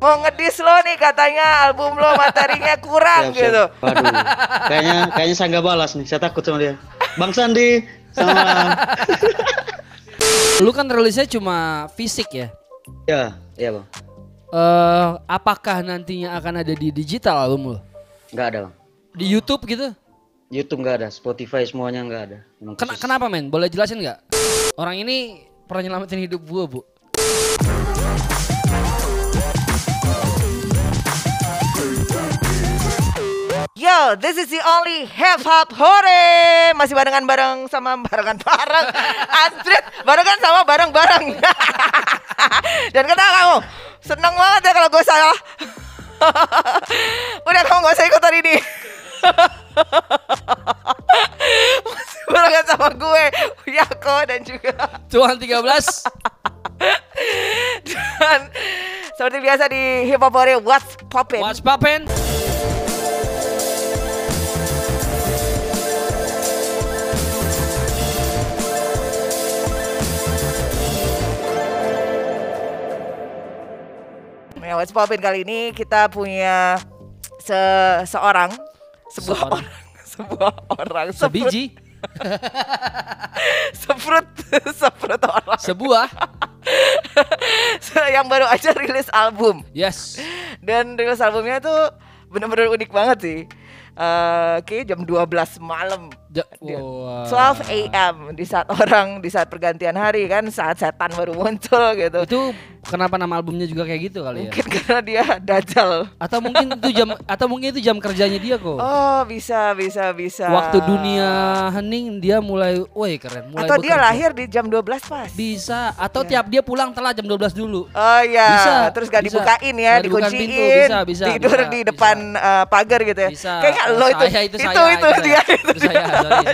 Mau ngedis lo nih katanya album lo materinya kurang siap, gitu. Waduh, kayaknya saya nggak balas nih, saya takut sama dia. Bang Sandi, sama. Lu kan rilisnya cuma fisik ya? Ya, iya bang. Apakah nantinya akan ada di digital album lo? Nggak ada bang. Di YouTube gitu? YouTube nggak ada, Spotify semuanya nggak ada. Kenapa men? Boleh jelasin nggak? Orang ini pernah nyelamatin hidup gua bu. Yo, this is the only Hiphophore. Masih barengan Antrit, barengan sama bareng-bareng. Dan kata kamu, seneng banget ya kalau gue salah. Udah kamu gak usah ikut hari ini. Masih barengan sama gue, Yacko dan juga Tuan 13. Dan seperti biasa di Hiphophore, what's poppin'? What's poppin'? Ya, What's Poppin' kali ini kita punya yang baru aja rilis album. Yes. Dan rilis albumnya tuh benar-benar unik banget sih. Oke, jam 12 malam. 12 AM di saat pergantian hari kan, saat setan baru muncul gitu. Itu kenapa nama albumnya juga kayak gitu kali ya? Mungkin karena dia dajal. Atau mungkin itu jam kerjanya dia kok. Oh, bisa. Waktu dunia hening dia mulai keren. Atau bekerja. Dia lahir di jam 12 pas. Bisa, atau tiap dia pulang telat jam 12 dulu. Oh iya. Bisa, terus gak dibukain ya, dikunciin. Bisa. Tidur di depan pagar gitu ya. Bisa. Kayaknya lo itu dia.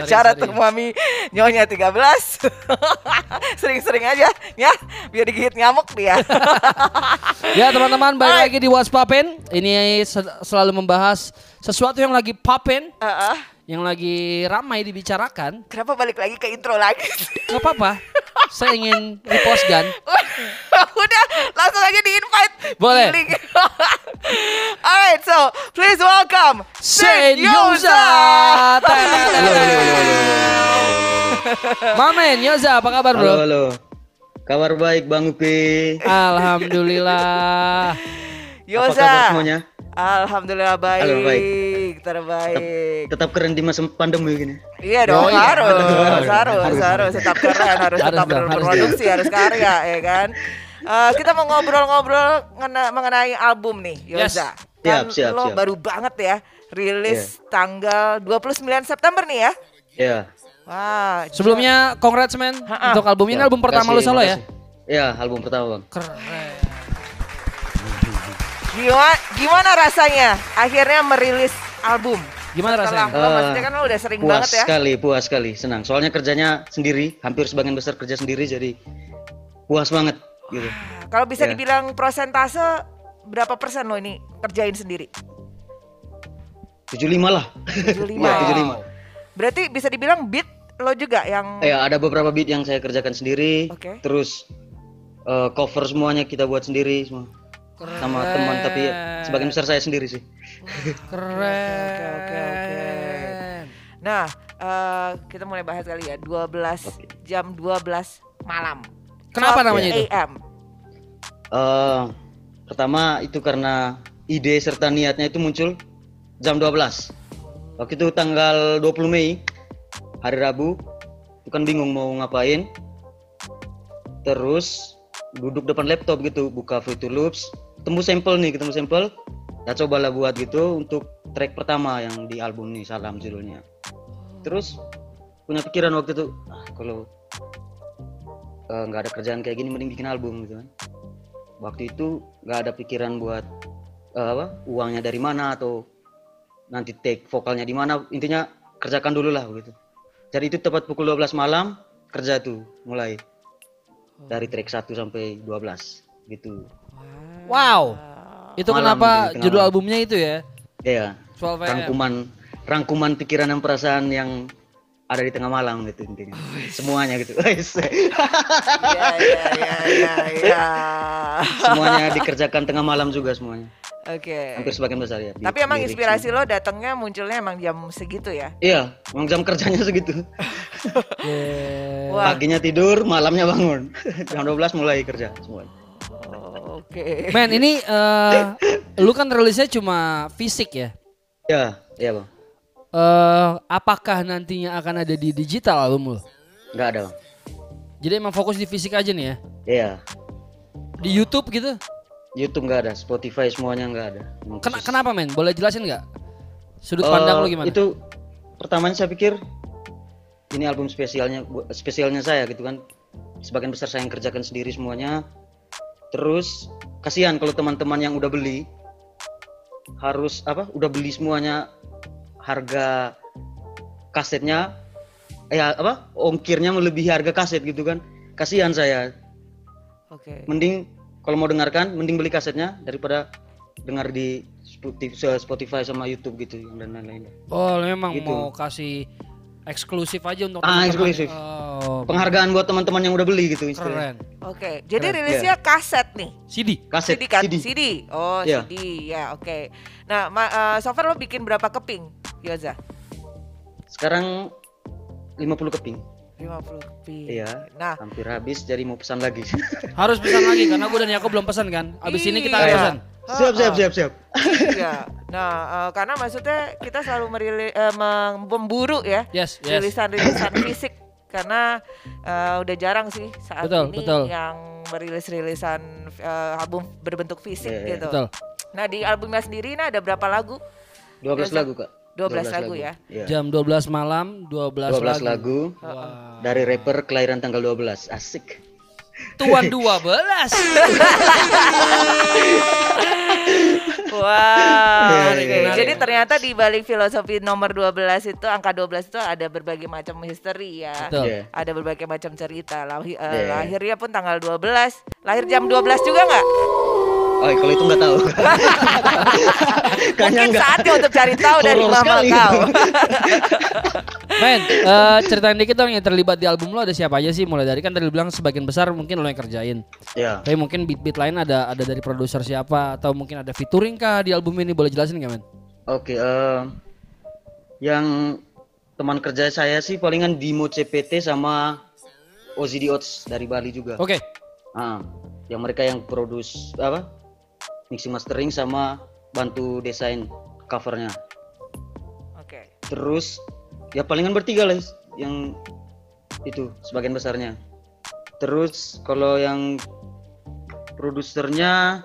Cara untuk mami nyonya 13 sering-sering aja ya biar digigit nyamuk dia. Ya teman-teman, balik lagi di What's Poppin'. Ini selalu membahas sesuatu yang lagi poppin, yang lagi ramai dibicarakan. Kenapa balik lagi ke intro lagi? Gak apa-apa, saya ingin repost kan. Udah langsung aja di invite. Boleh. Alright, so please welcome Saint Yowzha. Mamen Yowzha, apa kabar bro? Halo. Kabar baik Bang Upi. Alhamdulillah. Yowzha. Apa kabar semuanya? Alhamdulillah baik. Terbaik. Tetap keren di masa pandemi gini. Iya dong, harus tetap keren, harus tetap berproduksi, harus karya ya kan. Kita mau ngobrol-ngobrol mengenai album nih, Yowzha. Kan lo baru banget ya rilis tanggal 29 September nih ya. Iya. Wah, sebelumnya congrats man untuk albumnya. Album pertama lo solo ya? Iya, album pertama bang. Keren. Gimana rasanya akhirnya merilis album? Gimana rasanya? Maksudnya kan lo udah sering banget ya? Puas sekali, senang. Soalnya kerjanya sendiri, hampir sebagian besar kerja sendiri, jadi puas banget gitu. Kalau bisa dibilang prosentase, berapa persen lo ini kerjain sendiri? 75 lah. 75. Berarti bisa dibilang beat lo juga yang... Ya, ada beberapa beat yang saya kerjakan sendiri. Okay. Terus cover semuanya kita buat sendiri semua. Keren. Sama teman, tapi sebagian besar saya sendiri sih. Keren. Oke. Nah, kita mulai bahas kali ya. 12 malam. Kenapa namanya itu? Pertama itu karena ide serta niatnya itu muncul jam 12. Waktu itu tanggal 20 Mei, hari Rabu. Itu kan bingung mau ngapain. Terus duduk depan laptop gitu, buka Fruity Loops. Ketemu sampel, ya cobalah buat gitu untuk track pertama yang di album ini, Salam judulnya. Terus punya pikiran waktu itu, kalau nggak ada kerjaan kayak gini mending bikin album gitu kan. Waktu itu nggak ada pikiran buat uangnya dari mana atau nanti take vokalnya di mana, intinya kerjakan dulu lah gitu. Jadi itu tepat pukul 12 malam kerja tuh mulai dari track 1 sampai 12 gitu. Wow. Itu malam, kenapa judul albumnya itu ya? Iya. Rangkuman pikiran dan perasaan yang ada di tengah malam gitu intinya. Semuanya gitu. Ya. Semuanya dikerjakan tengah malam juga semuanya. Oke. Okay. Hampir sebagian besar ya. Tapi emang inspirasi lo datangnya munculnya emang jam segitu ya? Iya, emang jam kerjanya segitu. Paginya tidur, malamnya bangun. Jam 12 mulai kerja semuanya. Oh, oke. Okay. Men, ini lu kan rilisnya cuma fisik ya? Ya, iya Bang. Apakah nantinya akan ada di digital album lo? Enggak ada Bang. Jadi emang fokus di fisik aja nih ya? Iya. Di YouTube gitu? YouTube enggak ada, Spotify semuanya enggak ada. Kenapa men? Boleh jelasin enggak? Sudut pandang lo gimana? Itu pertamanya saya pikir ini album spesialnya saya gitu kan. Sebagian besar saya yang kerjakan sendiri semuanya. Terus kasihan kalau teman-teman yang udah beli harus udah beli semuanya, harga kasetnya ongkirnya melebihi harga kaset gitu kan, kasihan saya. Oke. Mending kalau mau dengarkan mending beli kasetnya daripada dengar di Spotify sama YouTube gitu dan lain-lain. Oh memang gitu. Mau kasih eksklusif aja untuk eksklusif. Oh, penghargaan buat teman-teman yang udah beli gitu istilahnya. Oke, jadi rilisnya kaset nih. CD. Oh, yeah. CD. Ya, oke. Okay. Nah, so far lo bikin berapa keping, Yowzha? Sekarang 50 keping. 50 keping. Iya. Nah, hampir habis jadi mau pesan lagi. Harus pesan lagi karena gue dan Yacko belum pesan kan. Abis ini kita akan pesan. Siap. Iya. Nah, karena maksudnya kita selalu memburu ya. Yes. Rilisan fisik karena udah jarang sih saat ini yang merilis-rilisan album berbentuk fisik gitu. Betul. Nah, di albumnya sendiri ini ada berapa lagu? 12 lagu, Kak. 12 lagu ya. Jam 12 malam, 12 lagu. Wow. Dari rapper kelahiran tanggal 12. Asik. Tuan 12. Wow. Okay. Jadi ternyata di balik filosofi nomor 12 itu, angka 12 itu ada berbagai macam misteri ya. Ada berbagai macam cerita. Lahirnya pun tanggal 12. Lahir jam 12 juga enggak? Oh, kalau itu nggak tahu. Mungkin saatnya untuk cari tahu dari mama kau. Men, ceritain dikit dong yang terlibat di album lo ada siapa aja sih? Mulai dari kan tadi bilang sebagian besar mungkin lo yang kerjain. Iya. Tapi mungkin beat-beat lain ada dari produser siapa? Atau mungkin ada featuring kah di album ini? Boleh jelasin nggak, men? Oke, yang teman kerja saya sih palingan Dimo CPT sama Ozidiots dari Bali juga. Oke. Yang mereka yang produce mixing mastering sama bantu desain covernya. Oke. Terus ya palingan bertiga lah yang itu sebagian besarnya. Terus kalau yang produsernya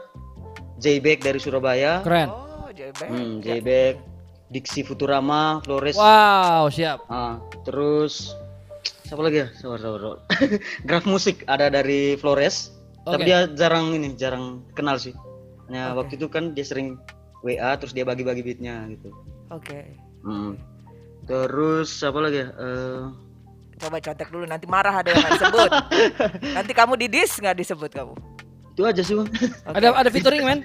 J-Bag dari Surabaya. Keren. Oh, J-Bag. J-Bag, Diksi Futurama, Flores. Wow, siap. Terus siapa lagi ya? Graf musik ada dari Flores. Okay. Tapi dia jarang kenal sih. Nah, waktu itu kan dia sering WA terus dia bagi-bagi beatnya gitu. Oke. Terus apa lagi ya? Coba contek dulu nanti marah ada yang nggak disebut. Nanti kamu didis nggak disebut kamu. Itu aja sih bang. Okay. Ada featuring men?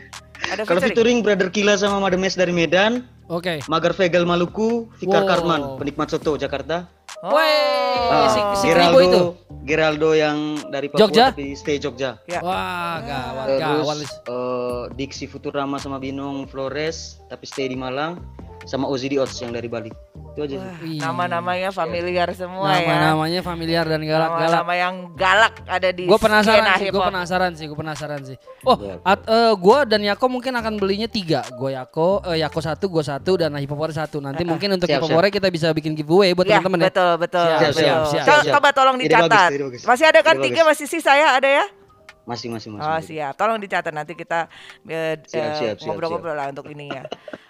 Kalau featuring Brother Kila sama Mademesh dari Medan. Oke. Okay. Magar Vegal Maluku, Fikar Karman, penikmat soto Jakarta. Geraldo itu. Geraldo yang dari Papua Jogja? Tapi stay Jogja. Ya. Wah, gawat. Terus Diksi Futurama sama Binong Flores tapi stay di Malang sama Ozidiots yang dari Bali. Itu aja. Wah, nama-namanya familiar semua ya. Nama-namanya familiar dan galak-galak. Nama yang galak ada di. Gue penasaran sih. Oh, gue dan Yacko mungkin akan belinya 3. Gue Yacko, Yacko 1, gue 1 dan Hiphophore 1. Nanti mungkin untuk Hiphophore kita bisa bikin giveaway buat teman-teman ya. Betul. Coba tolong dicatat. Bagus. Masih ada kan 3 masih sisa ya, ada ya? Masih. Oh siap, tolong dicatat nanti kita ngobrol-ngobrol lah untuk ini ya.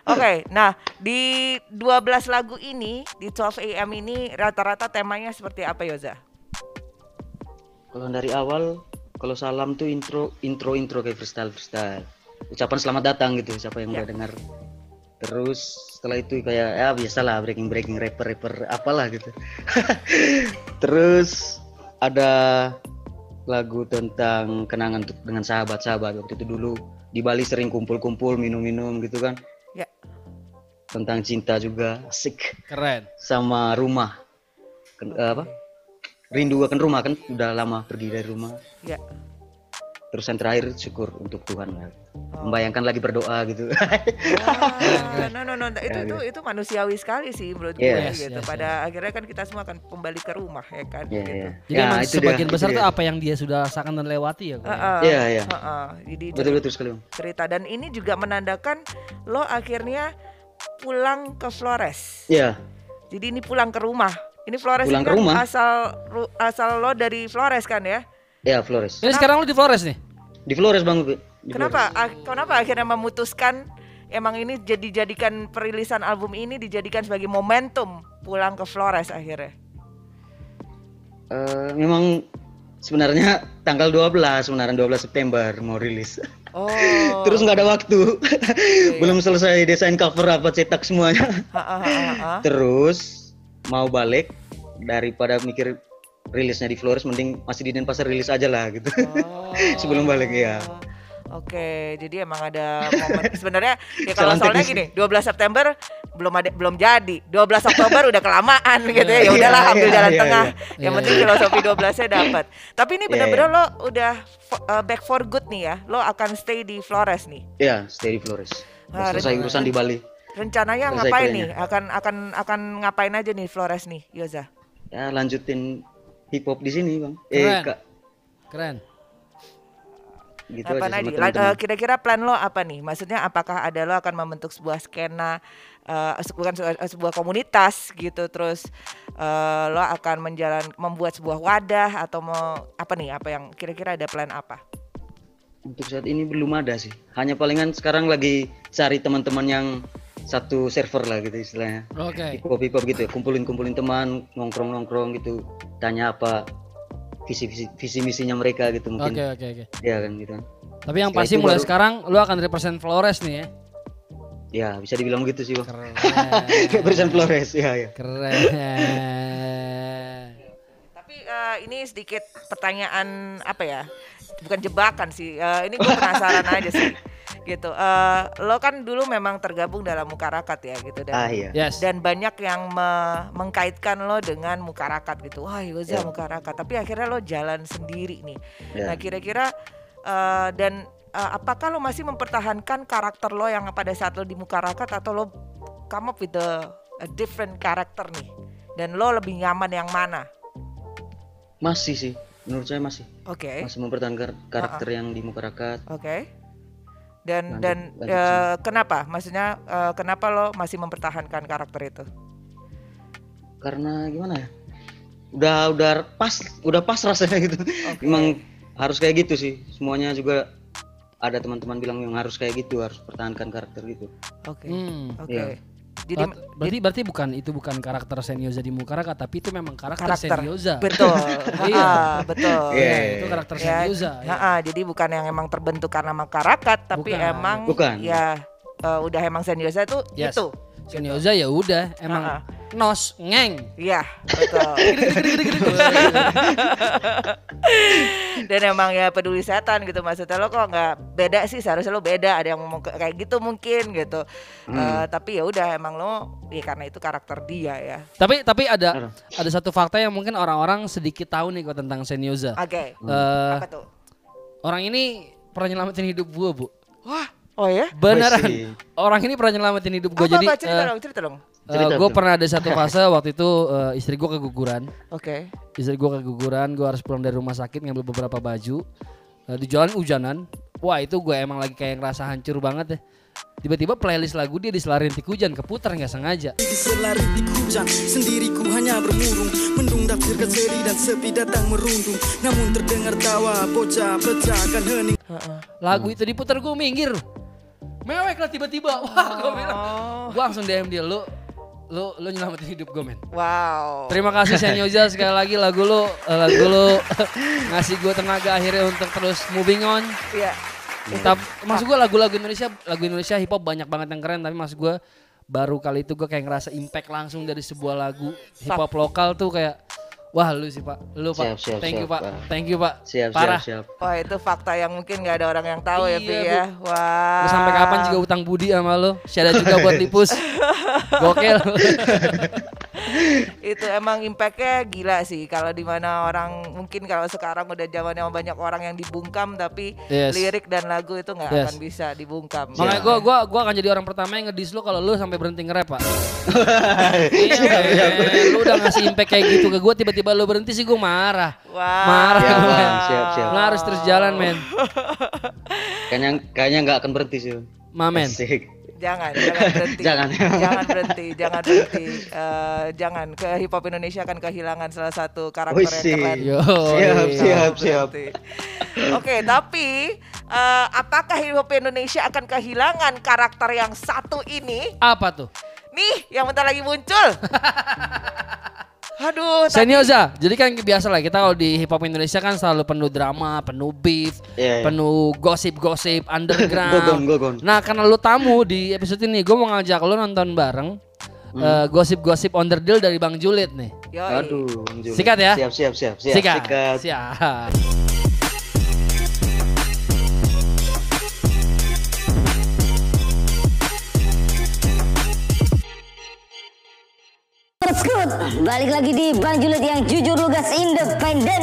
Oke, nah di 12 lagu ini, di 12 AM ini rata-rata temanya seperti apa Yowzha? Kalau dari awal, kalau salam tuh intro kayak freestyle. Ucapan selamat datang gitu, siapa yang udah dengar. Terus setelah itu kayak biasalah breaking rapper apalah gitu. Terus ada lagu tentang kenangan dengan sahabat-sahabat waktu itu dulu di Bali sering kumpul-kumpul minum-minum gitu kan ya. Tentang cinta juga asik keren sama rumah rindu akan rumah, kan udah lama pergi dari rumah. Iya. Terus yang terakhir syukur untuk Tuhan. Membayangkan lagi berdoa gitu. Ah, no. Itu manusiawi sekali sih menurut gue gitu. Pada akhirnya kan kita semua akan kembali ke rumah ya kan. Gitu. Jadi memang sebagian besar itu apa yang dia sudah rasakan dan lewati ya. Jadi betul sekali. Cerita dan ini juga menandakan lo akhirnya pulang ke Flores. Iya. Jadi ini pulang ke rumah. Ini Flores pulang ini kan asal lo dari Flores kan ya? Ya, Flores. Jadi sekarang lu di Flores nih? Di Flores Bang Upi. Kenapa akhirnya memutuskan emang ini dijadikan perilisan album ini dijadikan sebagai momentum pulang ke Flores akhirnya? Memang sebenarnya tanggal 12 September mau rilis. Oh. Terus nggak ada waktu. Okay. Belum selesai desain cover apa cetak semuanya. Terus mau balik daripada mikir rilisnya di Flores, mending masih di Denpasar rilis aja lah gitu. Oh. Sebelum balik ya. Oke, jadi emang ada momen sebenarnya ya kalau soalnya gini, 12 September belum jadi. 12 Oktober udah kelamaan gitu ya. Ya udahlah ambil jalan tengah. Yang penting filosofi 12-nya dapat. Tapi ini benar-benar lo udah back for good nih ya. Lo akan stay di Flores nih. Iya, stay di Flores. Selesai urusan di Bali. Rencananya ngapain nih? Akan ngapain aja nih Flores nih, Yowzha? Ya, lanjutin hip hop di sini, Bang. Keren. Gitu aja, kira-kira plan lo apa nih? Maksudnya apakah ada lo akan membentuk sebuah skena, sebuah komunitas gitu, terus lo akan membuat sebuah wadah atau mau apa nih? Apa yang kira-kira ada plan apa? Untuk saat ini belum ada sih. Hanya palingan sekarang lagi cari teman-teman yang satu server lah gitu istilahnya. Oke. Hip-hop gitu ya, kumpulin teman, nongkrong gitu, tanya apa visi misinya mereka gitu mungkin. Oke. Iya kan gitu. Tapi yang pasti mulai sekarang lu akan represent Flores nih ya. Ya, bisa dibilang gitu sih, Bang. Keren. Represent Flores, ya. Keren. Tapi ini sedikit pertanyaan apa ya? Bukan jebakan sih. Ini gue penasaran aja sih. Gitu, lo kan dulu memang tergabung dalam Mukarakat ya gitu dan, dan banyak yang mengkaitkan lo dengan Mukarakat gitu, wah Yowzha Mukarakat, tapi akhirnya lo jalan sendiri nih. Nah kira-kira apakah lo masih mempertahankan karakter lo yang pada saat lo di Mukarakat atau lo come up with a different karakter nih, dan lo lebih nyaman yang mana? Masih sih, menurut saya masih. Oke. Masih mempertahankan karakter yang di Mukarakat. Oke. Dan kenapa? Maksudnya kenapa lo masih mempertahankan karakter itu? Karena gimana ya? Udah pas rasanya gitu. Okay. Memang harus kayak gitu sih. Semuanya juga ada teman-teman bilang yang harus kayak gitu, harus pertahankan karakter gitu. Oke. Yeah. Berarti bukan karakter Saint Yowzha di Mukarakat, tapi itu memang karakter. Saint Yowzha. Betul. Betul. Itu karakter Saint Yowzha. Jadi bukan yang emang terbentuk karena Mukarakat, tapi emang udah emang Saint Yowzha itu itu. Saint Yowzha ya udah emang nos ngeng. Iya, betul. Dan emang ya peduli setan gitu, maksudnya lo kok nggak beda sih, seharusnya lo beda, ada yang ngomong kayak gitu mungkin gitu. Tapi ya udah emang lo ya karena itu karakter dia ya. Tapi ada satu fakta yang mungkin orang-orang sedikit tahu nih kok tentang Saint Yowzha. Oke. Apa tuh? Orang ini pernah nyelamatin hidup gua, Bu. Wah. Oh ya? Beneran. Orang ini pernah nyelamatin hidup gua. Jadi cerita dong. Gue pernah ada satu fase waktu itu istri gue keguguran. Oke. Istri gue keguguran, gue harus pulang dari rumah sakit ngambil beberapa baju. Di jalan hujanan, wah itu gue emang lagi kayak ngerasa hancur banget deh. Tiba-tiba playlist lagu dia di Selarintik Hujan keputar nggak sengaja. Di Selarintik Hujan sendiriku hanya bermurung, mendung dafir keseri dan sepi datang merundung, namun terdengar tawa bocah pecahkan hening. Lagu itu diputar gue minggir, mewek lah tiba-tiba. Wah gue bilang, gue langsung DM dia, Lo nyelamatin hidup gue, men. Wow. Terima kasih Saint Yowzha sekali lagi, lagu lo ngasih gue tenaga akhirnya untuk terus moving on. Iya. Maksud gue lagu Indonesia hip hop banyak banget yang keren, tapi maksud gue baru kali itu gue kayak ngerasa impact langsung dari sebuah lagu hip hop lokal tuh kayak wah lu sih Pak, siap, thank you Pak, siap, parah. Wah itu fakta yang mungkin gak ada orang yang tahu ya Pi ya. Wah. Lu sampai kapan juga utang budi sama lu? Syada juga buat lipus. Gokil. Itu emang impactnya gila sih. Kalau dimana orang mungkin kalau sekarang udah zamannya banyak orang yang dibungkam, tapi lirik dan lagu itu nggak akan bisa dibungkam. Makanya gue akan jadi orang pertama yang ngedis lu kalau lu sampai berhenti nge-rap, Pak. Lu udah ngasih impact kayak gitu ke gue, tiba-tiba lu berhenti sih gue marah. Marah. Siap. Lu harus terus jalan, men. Kayaknya nggak akan berhenti sih. Mamen. Jangan berhenti. Jangan, ke hip hop Indonesia akan kehilangan salah satu karakter yang keren. Siap. Oke, tapi apakah hip hop Indonesia akan kehilangan karakter yang satu ini? Apa tuh? Nih, yang bentar lagi muncul. Aduh, Saint Yowzha. Jadi kan biasa lah, kita kalau di hip hop Indonesia kan selalu penuh drama, penuh beef, penuh gosip-gosip underground. Go on. Nah, karena lu tamu di episode ini, gue mau ngajak lu nonton bareng gosip-gosip on the deal dari Bang Julid nih. Yoi. Aduh, Bang Julid. Sikat ya? Siap. Sikat. Balik lagi di Bang Julid yang jujur, lugas, independen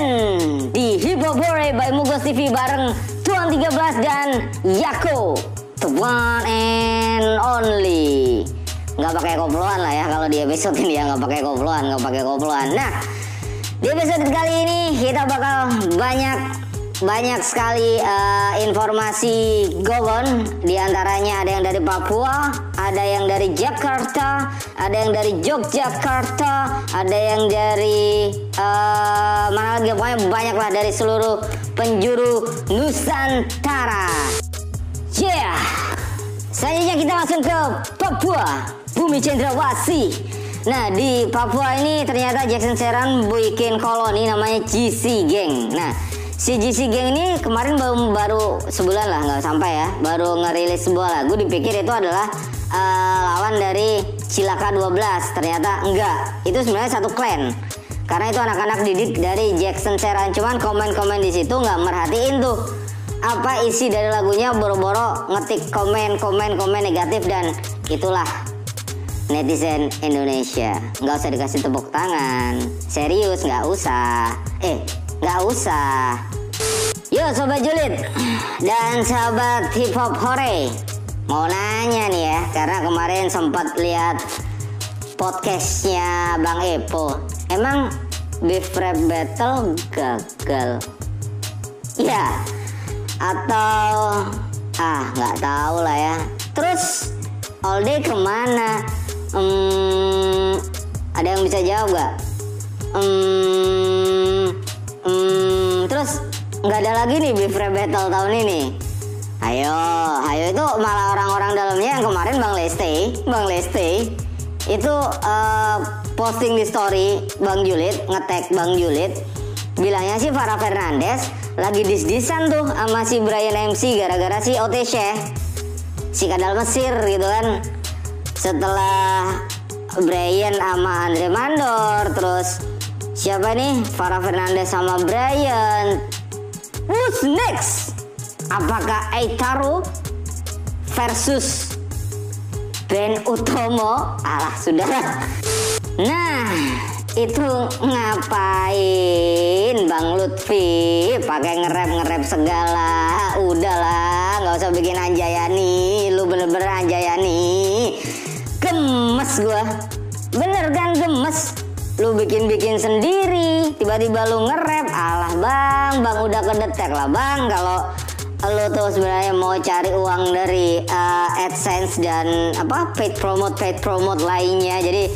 di Hiphophore by Mugos TV bareng Tuan 13 dan Yacko, the one and only. Gak pakai koploan lah ya kalau di episode ini ya, gak pakai koploan. Nah, di episode kali ini kita bakal banyak sekali informasi gowon. Di antaranya ada yang dari Papua, ada yang dari Jakarta, ada yang dari Yogyakarta, ada yang dari mana lagi, pokoknya banyak lah dari seluruh penjuru Nusantara. Yeah. Selanjutnya kita langsung ke Papua, bumi cendrawasih. Nah, di Papua ini ternyata Jackson Seran bikin koloni namanya GC Gang. Nah, si GC Gang ini kemarin baru sebulan lah, nggak sampai ya, baru ngerilis sebuah lagu, dipikir itu adalah lawan dari Cilaka 12, ternyata enggak. Itu sebenarnya satu klan, karena itu anak-anak didik dari Jackson Seran. Cuman komen-komen di situ nggak merhatiin tuh apa isi dari lagunya, boro-boro ngetik komen negatif, dan itulah netizen Indonesia. Nggak usah dikasih tepuk tangan, serius nggak usah. Yo Sobat Julid dan sahabat Hiphophore, mau nanya nih ya, karena kemarin sempat lihat podcastnya Bang Epo. Emang beef rap battle gagal? Ya, atau nggak tahu lah ya. Terus all day kemana? Ada yang bisa jawab nggak? Terus nggak ada lagi nih beef rap battle tahun ini. Ayo itu malah orang-orang dalamnya yang kemarin Bang Leste itu posting di story Bang Julid, ngetag Bang Julid, bilangnya si Farah Fernandez lagi dis-disan tuh sama si Brian MC gara-gara si Otis si kadal Mesir gitu kan. Setelah Brian sama Andre Mandor, terus siapa nih? Farah Fernandez sama Brian. Who's next? Apakah Eitaro versus Ben Utomo? Alah, sudahlah. Nah, itu ngapain Bang Lutfi pakai nge-rap segala? Udahlah, nggak usah bikin Anjayani. Lu bener-bener Anjayani. Gemes gua. Bener kan gemes? Lu bikin sendiri, tiba-tiba lu nge-rap. Alah bang, udah kedetek lah bang kalau lu tuh sebenarnya mau cari uang dari AdSense dan apa paid promote lainnya. Jadi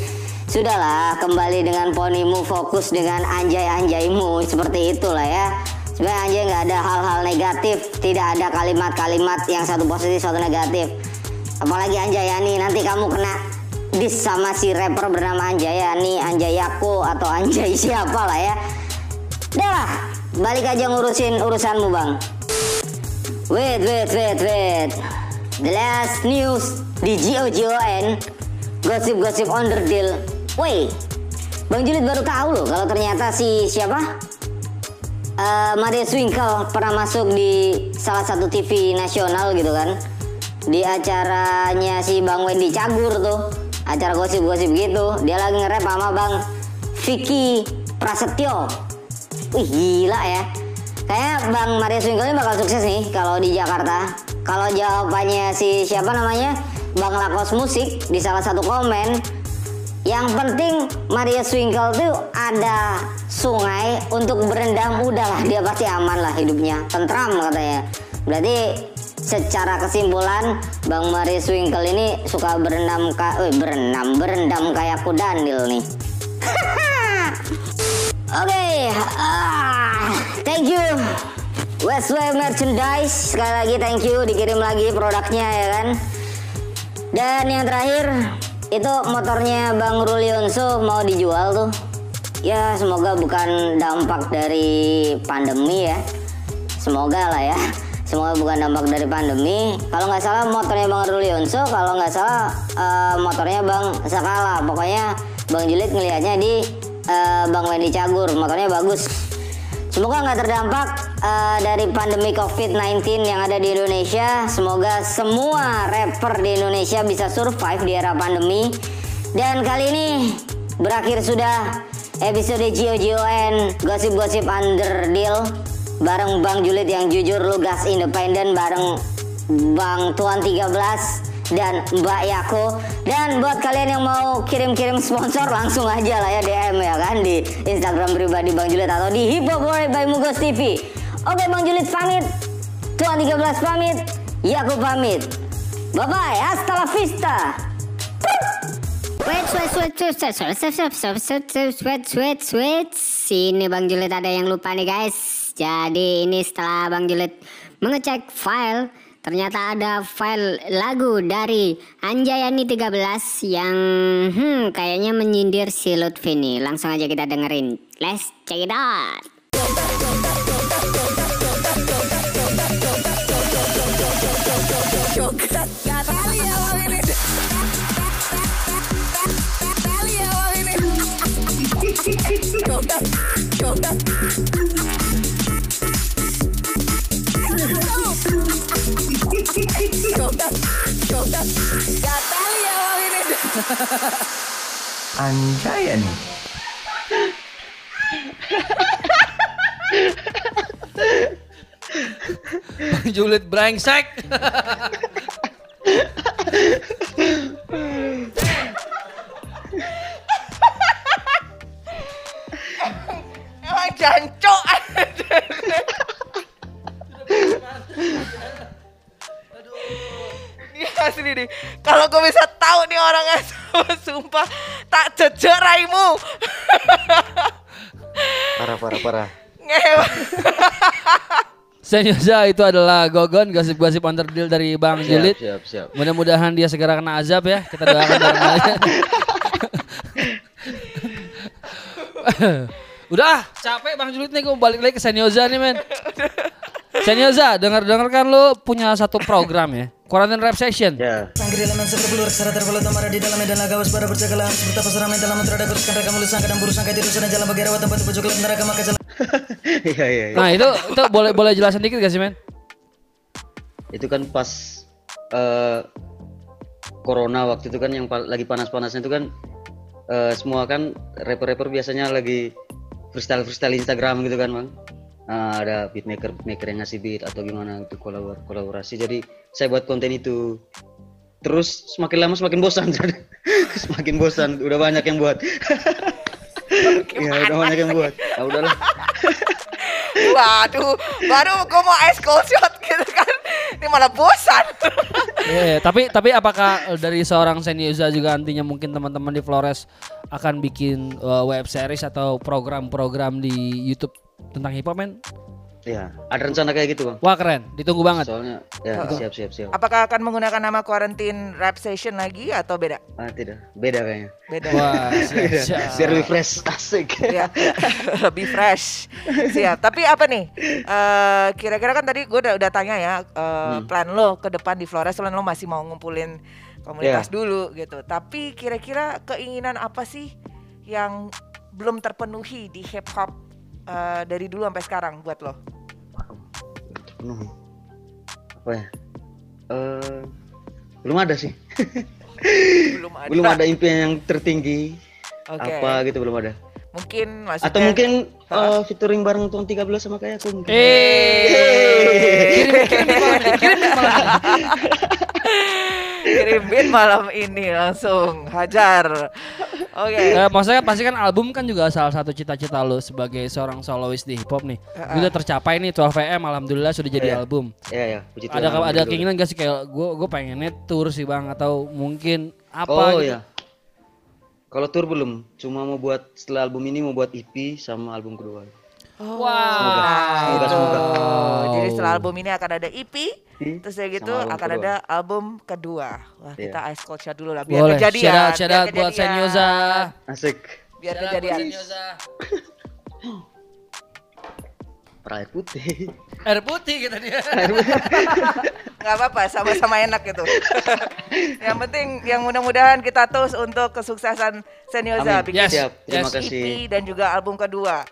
sudahlah, kembali dengan ponimu, fokus dengan anjay-anjaymu, seperti itulah ya. Sebenarnya anjay nggak ada hal-hal negatif, tidak ada kalimat-kalimat yang satu positif satu negatif. Apalagi Anjayani, nanti kamu kena dis sama si rapper bernama Anjayani, Anjayaku atau Anjay siapa lah ya. Dah, balik aja ngurusin urusanmu bang. Wait. The last news di GOGON, gosip-gosip underdeal. Woi, Bang Julid baru tahu loh kalau ternyata si siapa? Maria Swinko pernah masuk di salah satu TV nasional gitu kan, di acaranya si Bang Wendy Cagur tuh. acara gosip-gosip gitu. Dia lagi nge-rap sama Bang Vicky Prasetyo. Wih, gila ya. Kayaknya Bang Maria Swinko ini bakal sukses nih kalau di Jakarta. Kalau jawabannya si siapa namanya, Bang Lakos Musik, di salah satu komen, yang penting Maria Swinko tuh ada sungai untuk berendam, udahlah dia pasti aman lah hidupnya, tentram katanya. Berarti secara kesimpulan Bang Maria Swinko ini suka berendam kayak kudanil nih. Oke, thank you Westway Merchandise, sekali lagi thank you, dikirim lagi produknya ya kan. Dan yang terakhir itu motornya Bang Rulionso mau dijual tuh ya, semoga bukan dampak dari pandemi ya, semoga lah ya. Semoga bukan dampak dari pandemi. Kalau nggak salah motornya Bang Rulionso, kalau nggak salah motornya Bang Sakala. Pokoknya Bang Julid ngelihatnya di Bang Wendy Cagur, motornya bagus. Semoga nggak terdampak dari pandemi COVID-19 yang ada di Indonesia. Semoga semua rapper di Indonesia bisa survive di era pandemi. Dan kali ini berakhir sudah episode GOGON Gosip-Gosip Underdeal bareng Bang Julid yang jujur, lugas, independen, bareng Bang Tuan 13 dan Mbak Yacko. Dan buat kalian yang mau kirim-kirim sponsor, langsung aja lah ya DM ya kan, di Instagram pribadi Bang Julid atau di Hiphophore by Mugos TV. Oke, Bang Julid pamit, Tuan 13 pamit, Yacko pamit. Bye bye, hasta la vista. Wait. Sini Bang Julid ada yang lupa nih guys. Jadi ini setelah Bang Julid mengecek file, ternyata ada file lagu dari Anjayani 13 yang kayaknya menyindir si Lutfi nih. Langsung aja kita dengerin. Let's check it out. Anjayani. Bang Julid brengsek. Emang jancok. Asli nih, kalau gue bisa tahu nih orangnya, sumpah tak jejer raimu. Parah. Ngewek. Saint Yowzha, itu adalah gogon gosip-gosip underdeal dari Bang Julid. Siap. Mudah-mudahan dia segera kena azab ya. Kita doakan aja. Udah, capek Bang Julid nih, gue balik lagi ke Saint Yowzha nih men. Saint Yowzha, denger kan lu punya satu program ya, Quarantine Rap Session. Ya. Nah itu boleh jelasin dikit gak sih men? Itu kan pas Corona waktu itu kan, yang lagi panas-panasnya itu kan, semua kan rapper-rapper biasanya lagi freestyle Instagram gitu kan bang. Nah, ada beatmaker yang ngasih beat atau gimana itu kolaborasi. Jadi saya buat konten itu. Terus semakin lama semakin bosan. Udah banyak yang buat. Nah, udahlah. Waduh, baru gua mau ice cold shot gitu kan. Ini malah bosan. tapi apakah dari seorang Saint Yowzha juga nantinya mungkin teman-teman di Flores akan bikin web series atau program-program di YouTube tentang hip hop men? Iya, ada rencana kayak gitu bang. Wah keren, ditunggu banget. Soalnya ya, siap. Apakah akan menggunakan nama Quarantine Rap Session lagi atau beda? Tidak, beda kayaknya. Beda. Wah, siap. Biar lebih fresh, asik. Iya, lebih fresh. Siap. Tapi apa nih? Kira-kira kan tadi gue udah tanya ya, plan lo ke depan di Flores, plan lo masih mau ngumpulin komunitas dulu gitu. Tapi kira-kira keinginan apa sih yang belum terpenuhi di hip hop dari dulu sampai sekarang buat lo? Apa ya? Belum ada sih. belum ada impian yang tertinggi, okay. Apa gitu belum ada. Mungkin maksudnya, atau mungkin featuring bareng Tuan 13 sama kayak aku mungkin. Kirimin malam ini langsung hajar. Oke. Okay. Maksudnya pasti kan album kan juga salah satu cita-cita lo sebagai seorang soloist di hip hop nih. Udah tercapai nih 12 AM alhamdulillah sudah jadi album. Iya. Ada keinginan gak sih kayak gue pengennya tour sih Bang atau mungkin apa gitu. Iya. Kalau tour belum, cuma mau buat setelah album ini mau buat EP sama album kedua. Wow. Semoga. Jadi setelah album ini akan ada EP, terus dari gitu akan kedua. Ada album kedua. Wah, kita ice cold shot dulu lah biar boleh. Kejadian. Shout out buat Saint Yowzha. Asik. Biar shout kejadian. Air putih. Air putih gitu dia. Gak apa-apa, sama-sama enak gitu. Yang penting, yang mudah-mudahan kita terus untuk kesuksesan Saint Yowzha. Yes, terima kasih. EP dan juga album kedua.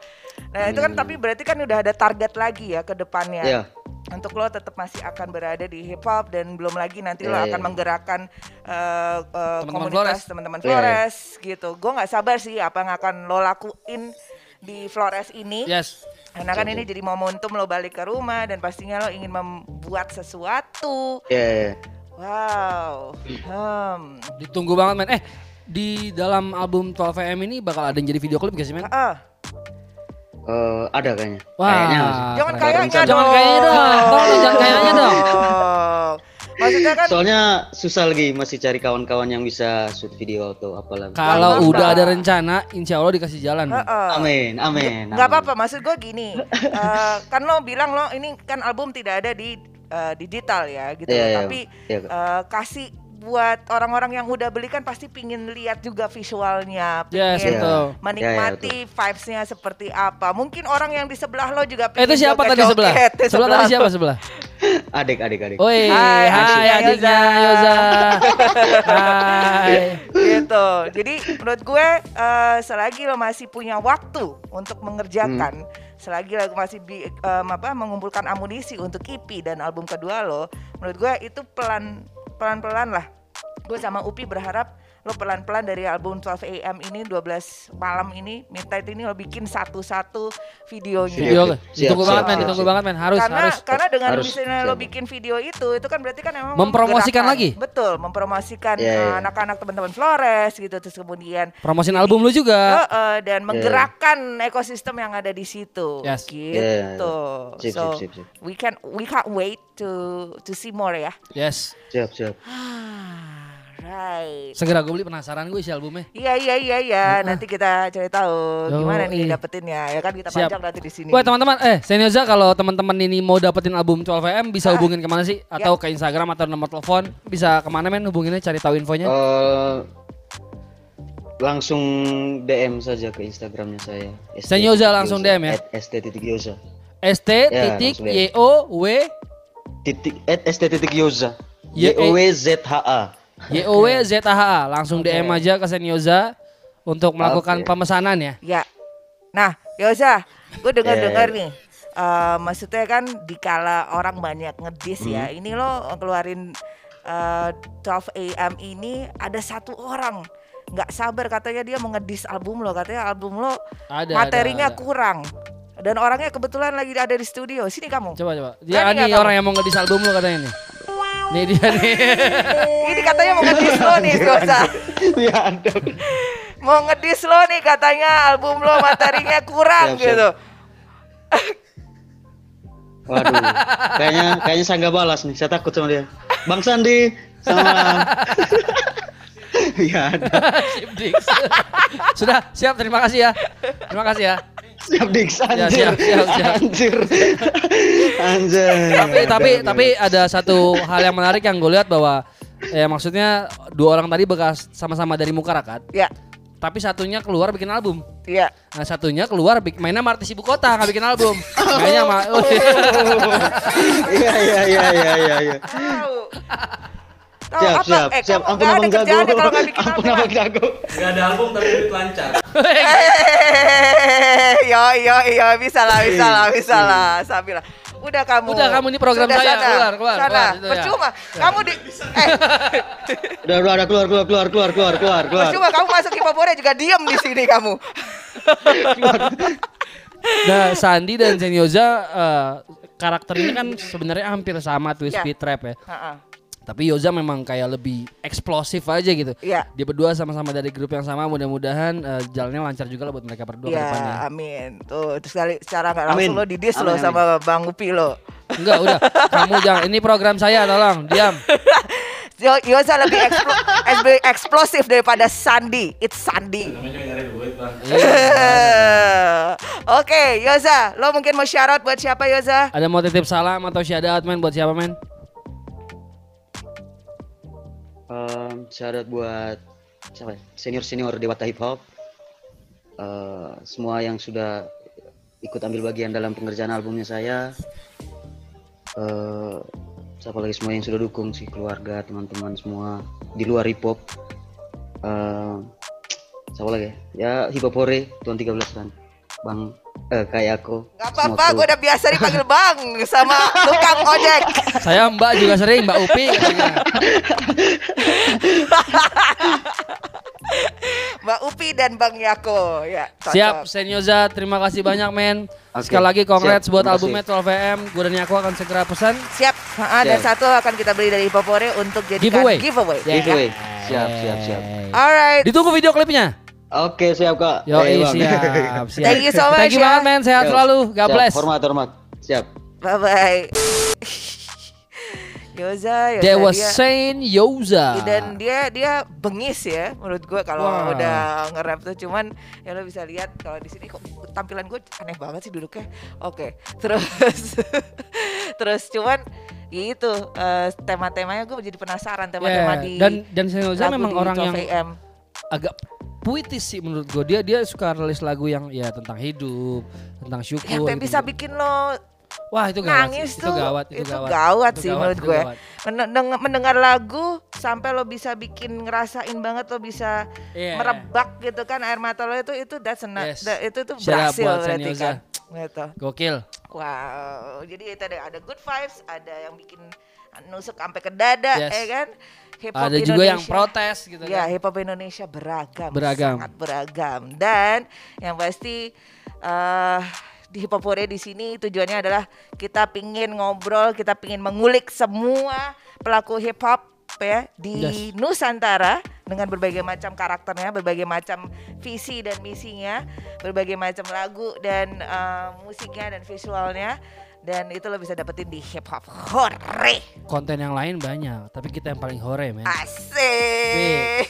Nah itu kan tapi berarti kan udah ada target lagi ya ke depannya. Yeah. Untuk lo tetap masih akan berada di hip hop dan belum lagi nanti lo akan menggerakkan komunitas teman-teman Flores gitu. Gue nggak sabar sih apa yang akan lo lakuin di Flores ini. Yes. Karena kan ini jadi momentum lo balik ke rumah dan pastinya lo ingin membuat sesuatu. Wow. Ditunggu banget men. Di dalam album 12 AM ini bakal ada yang jadi video klip gak sih men? Ada kayaknya. Wah, jangan kayaknya dong. Maksudnya kan soalnya susah lagi masih cari kawan-kawan yang bisa shoot video atau apalah. Kalau udah ada rencana, insya Allah dikasih jalan. Amin. Gak apa-apa, maksud gue gini. Kan lo bilang lo ini kan album tidak ada di digital ya gitu. Tapi kasih buat orang-orang yang udah beli kan pasti pingin lihat juga visualnya, menikmati vibes-nya seperti apa. Mungkin orang yang di sebelah lo juga pingin. Itu siapa tadi sebelah? Sebelah tadi siapa? Adik. Oi, hai adiknya Yowzha. Hai. Gitu. Jadi menurut gue selagi lo masih punya waktu untuk mengerjakan, selagi lo masih mengumpulkan amunisi untuk EP dan album kedua lo, menurut gue itu pelan-pelan lah. Gue sama Upi berharap lo pelan-pelan dari album 12 AM ini 12 malam ini midnight ini lo bikin satu-satu videonya. Ditunggu banget men harus, karena dengan misalnya lo bikin video itu kan berarti kan emang mempromosikan lagi. Betul, mempromosikan anak-anak teman-teman Flores gitu terus kemudian promosiin album lo juga dan menggerakkan ekosistem yang ada di situ. Gitu. We can't wait to see more ya. Yes. Siap. Right. Segera gue beli, penasaran gue isi albumnya. Iya. Nanti kita cari tahu gimana nih dapetinnya. Ya kan kita panjang nanti di sini. Buat teman-teman, Saint Yowzha kalau teman-teman ini mau dapetin album 12 AM bisa hubungin kemana sih? Atau ke Instagram atau nomor telepon? Bisa kemana men hubunginnya? Cari tahu infonya? Langsung DM saja ke Instagramnya saya. Saint Yowzha langsung DM ya. @st.yowza. @st.yowza. YOWZHA langsung DM aja ke Saint Yowzha untuk melakukan pemesanan ya. Ya. Nah, Yowzha, gue dengar-dengar nih. Maksudnya kan dikala orang banyak ngedis ya. Ini lo keluarin 12 AM ini ada satu orang nggak sabar katanya dia mau ngedis album lo, katanya album lo materinya kurang. Dan orangnya kebetulan lagi ada di studio. Sini kamu. Coba. Dia ini orang yang mau ngedis album lo katanya nih. Nih dia nih. Ini katanya mau ngedis lo nih Yowzha. Mau ngedis lo nih katanya album lo materinya kurang gitu. Waduh. Kayaknya saya nggak balas nih. Saya takut sama dia. Bang Sandi sama. Sudah siap. Terima kasih ya. Siap Diksi, anjir. Tapi ada satu hal yang menarik yang gue lihat bahwa maksudnya dua orang tadi bekas sama-sama dari Mukarakat. Iya. Tapi satunya keluar bikin album. Iya. Nah satunya keluar mainnya sama artis ibu kota nggak bikin album. Mainnya sama. Iya. Siap. Ampun jago. Ampun jago. Gak ada album tapi duit lancar. Yo bisa lah. Sabi lah. Udah kamu. Udah kamu ini program saya. Sana. Keluar. Percuma. Ya. Kamu di Udah keluar. Percuma kamu masuk Hiphophore juga diem di sini kamu. Nah, Sandi dan Saint Yowzha karakternya kan sebenarnya hampir sama twist beat trap ya. Tapi Yowzha memang kayak lebih eksplosif aja gitu. Yeah. Dia berdua sama-sama dari grup yang sama, mudah-mudahan jalannya lancar juga lah buat mereka berdua ke depannya. Amin. Tuh, terus kali secara enggak langsung lo didis lo sama Bang Upi lo. Enggak, udah. Kamu jangan, ini program saya, tolong diam. Yowzha lebih eksplosif daripada Sandi. It's Sandi. Oke, Yowzha, lo mungkin mau shout out buat siapa Yowzha? Ada mau titip salam atau shout out men buat siapa men? Shout out buat siapa? Senior-senior Dewata Hip Hop. Semua yang sudah ikut ambil bagian dalam pengerjaan albumnya saya. Apalagi semua yang sudah dukung sih, keluarga, teman-teman semua di luar hip hop. Siapa lagi ya? Hiphophore, Tuan 13 kan. Bang kayak aku. Gak apa-apa, gue udah biasa dipanggil Bang sama tukang ojek. Saya Mbak juga sering, Mbak Upi. Mbak Upi dan Bang Yacko ya. Cocok. Siap, Saint Yowzha, terima kasih banyak men. Okay. Sekali lagi congrats buat albumnya 12 AM. Gue dan Yacko akan segera pesan. Siap. Dan satu akan kita beli dari Hiphophore untuk jadikan giveaway. Giveaway. Siap. Alright. Ditunggu video klipnya. Oke, siap Kak. Yoi, siap. Thank you so much. Thank you banget men. Sehat selalu. God bless. Hormat. Siap. Bye bye. Yowzha, There was Saint Yowzha. Dan dia bengis ya menurut gue kalau udah nge-rap tuh, cuman ya lo bisa lihat kalau di sini kok tampilan gue aneh banget sih duduknya. Oke. Terus cuman gitu tema-temanya gue jadi penasaran tema-tema di dan Saint Yowzha memang orang yang agak puitis sih menurut gue. Dia suka rilis lagu yang ya tentang hidup, tentang syukur. Yang bisa bikin lo wah itu gawat, nangis sih. Itu gawat sih menurut gue. Mendengar lagu sampai lo bisa bikin ngerasain banget, lo bisa merebak gitu kan air mata lo itu itu berhasil berarti kan. Gitu. Gokil. Wow. Jadi itu ada good vibes, ada yang bikin nusuk sampai ke dada ya kan. Hip-hop ada Indonesia juga yang protes gitu kan. Ya, hip-hop Indonesia beragam, sangat beragam. Dan yang pasti di Hiphophore di sini tujuannya adalah kita pingin ngobrol, kita pingin mengulik semua pelaku hip-hop ya di Nusantara dengan berbagai macam karakternya, berbagai macam visi dan misinya, berbagai macam lagu dan musiknya dan visualnya. Dan itu lo bisa dapetin di Hiphophore. Konten yang lain banyak, tapi kita yang paling hore men. Asik.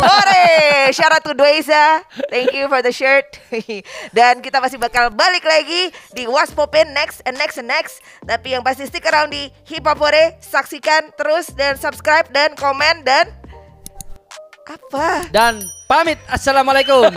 Hore, shout out to Dweza. Thank you for the shirt. Dan kita masih bakal balik lagi di What's Poppin' next. Tapi yang pasti stick around di Hiphophore. Saksikan terus dan subscribe dan komen dan pamit. Assalamualaikum.